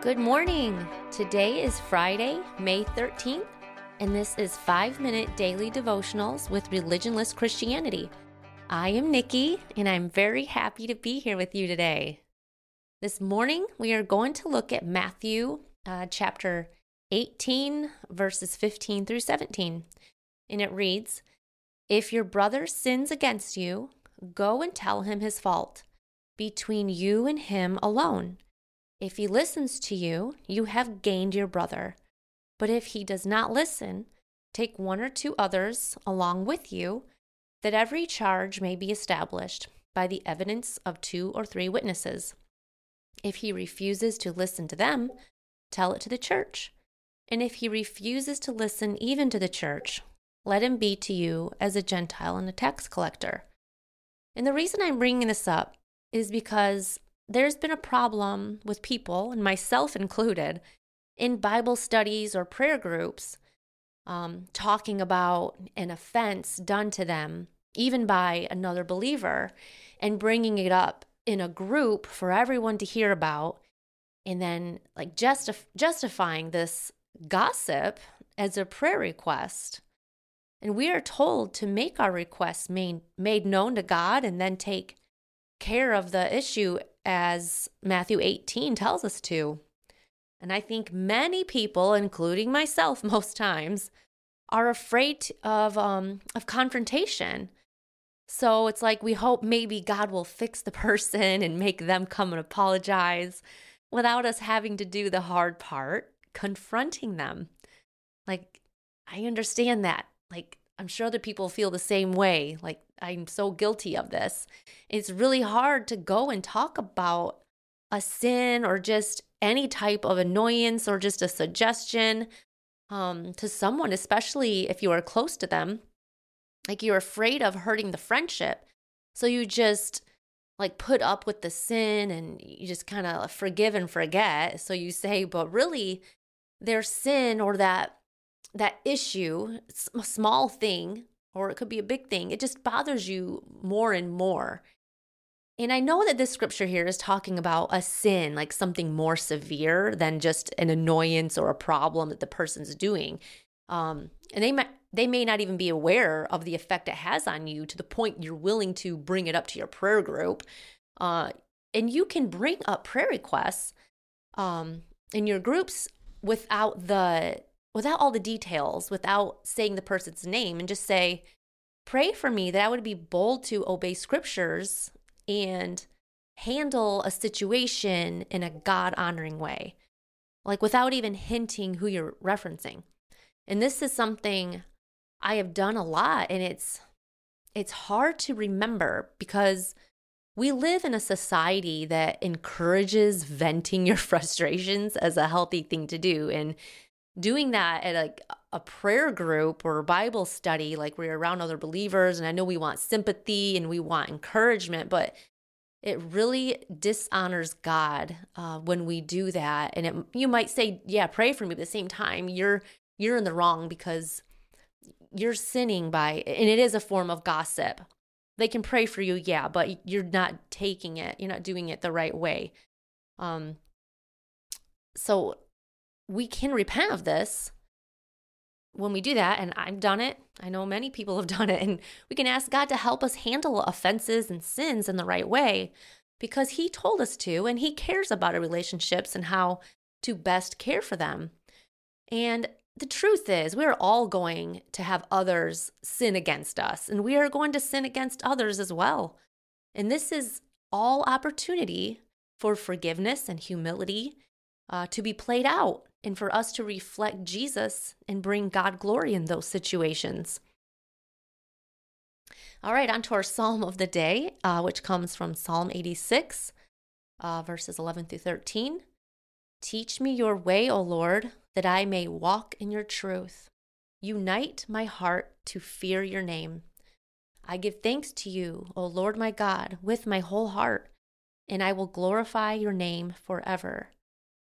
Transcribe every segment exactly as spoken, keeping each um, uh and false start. Good morning! Today is Friday, May thirteenth, and this is five minute Daily Devotionals with Religionless Christianity. I am Mickey, and I'm very happy to be here with you today. This morning, we are going to look at Matthew uh, chapter eighteen, verses fifteen through seventeen, and it reads, "If your brother sins against you, go and tell him his fault, between you and him alone. If he listens to you, you have gained your brother. But if he does not listen, take one or two others along with you, that every charge may be established by the evidence of two or three witnesses. If he refuses to listen to them, tell it to the church. And if he refuses to listen even to the church, let him be to you as a Gentile and a tax collector." And the reason I'm bringing this up is because there's been a problem with people, and myself included, in Bible studies or prayer groups, um, talking about an offense done to them, even by another believer, and bringing it up in a group for everyone to hear about, and then like justif- justifying this gossip as a prayer request. And we are told to make our requests made, made known to God and then take care of the issue as Matthew eighteen tells us to. And I think many people, including myself most times, are afraid of um of confrontation. So it's like we hope maybe God will fix the person and make them come and apologize without us having to do the hard part, confronting them. Like, I understand that. Like, I'm sure other people feel the same way. Like, I'm so guilty of this. It's really hard to go and talk about a sin or just any type of annoyance or just a suggestion um, to someone, especially if you are close to them. Like, you're afraid of hurting the friendship. So you just like put up with the sin and you just kind of forgive and forget. So you say, but really their sin or that that issue, a small thing, or it could be a big thing, it just bothers you more and more. And I know that this scripture here is talking about a sin, like something more severe than just an annoyance or a problem that the person's doing. Um, and they might, they may not even be aware of the effect it has on you to the point you're willing to bring it up to your prayer group. Uh, and you can bring up prayer requests um, in your groups without the without all the details, without saying the person's name, and just say, "Pray for me that I would be bold to obey scriptures and handle a situation in a God-honoring way," like without even hinting who you're referencing. And this is something I have done a lot, and it's it's hard to remember because we live in a society that encourages venting your frustrations as a healthy thing to do. And doing that at like a prayer group or a Bible study, like we're around other believers, and I know we want sympathy and we want encouragement, but it really dishonors God uh, when we do that. And it, you might say, "Yeah, pray for me," but at the same time, you're you're in the wrong because you're sinning by, and it is a form of gossip. They can pray for you, yeah, but you're not taking it. You're not doing it the right way. Um. So. We can repent of this when we do that, and I've done it. I know many people have done it, and we can ask God to help us handle offenses and sins in the right way because He told us to, and He cares about our relationships and how to best care for them. And the truth is, we're all going to have others sin against us, and we are going to sin against others as well. And this is all opportunity for forgiveness and humility uh, to be played out, and for us to reflect Jesus and bring God glory in those situations. All right, on to our psalm of the day, uh, which comes from Psalm eighty-six, uh, verses eleven through thirteen. "Teach me your way, O Lord, that I may walk in your truth. Unite my heart to fear your name. I give thanks to you, O Lord my God, with my whole heart, and I will glorify your name forever.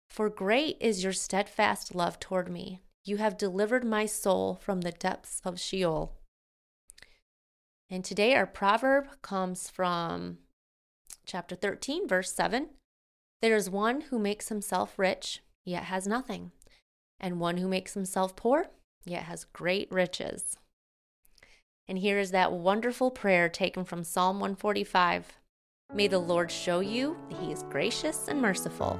For great is your steadfast love toward me. You have delivered my soul from the depths of Sheol." And today our proverb comes from chapter thirteen, verse seven. There is one who makes himself rich, yet has nothing, and one who makes himself poor, yet has great riches. And here is that wonderful prayer taken from Psalm one forty-five. May the Lord show you that he is gracious and merciful,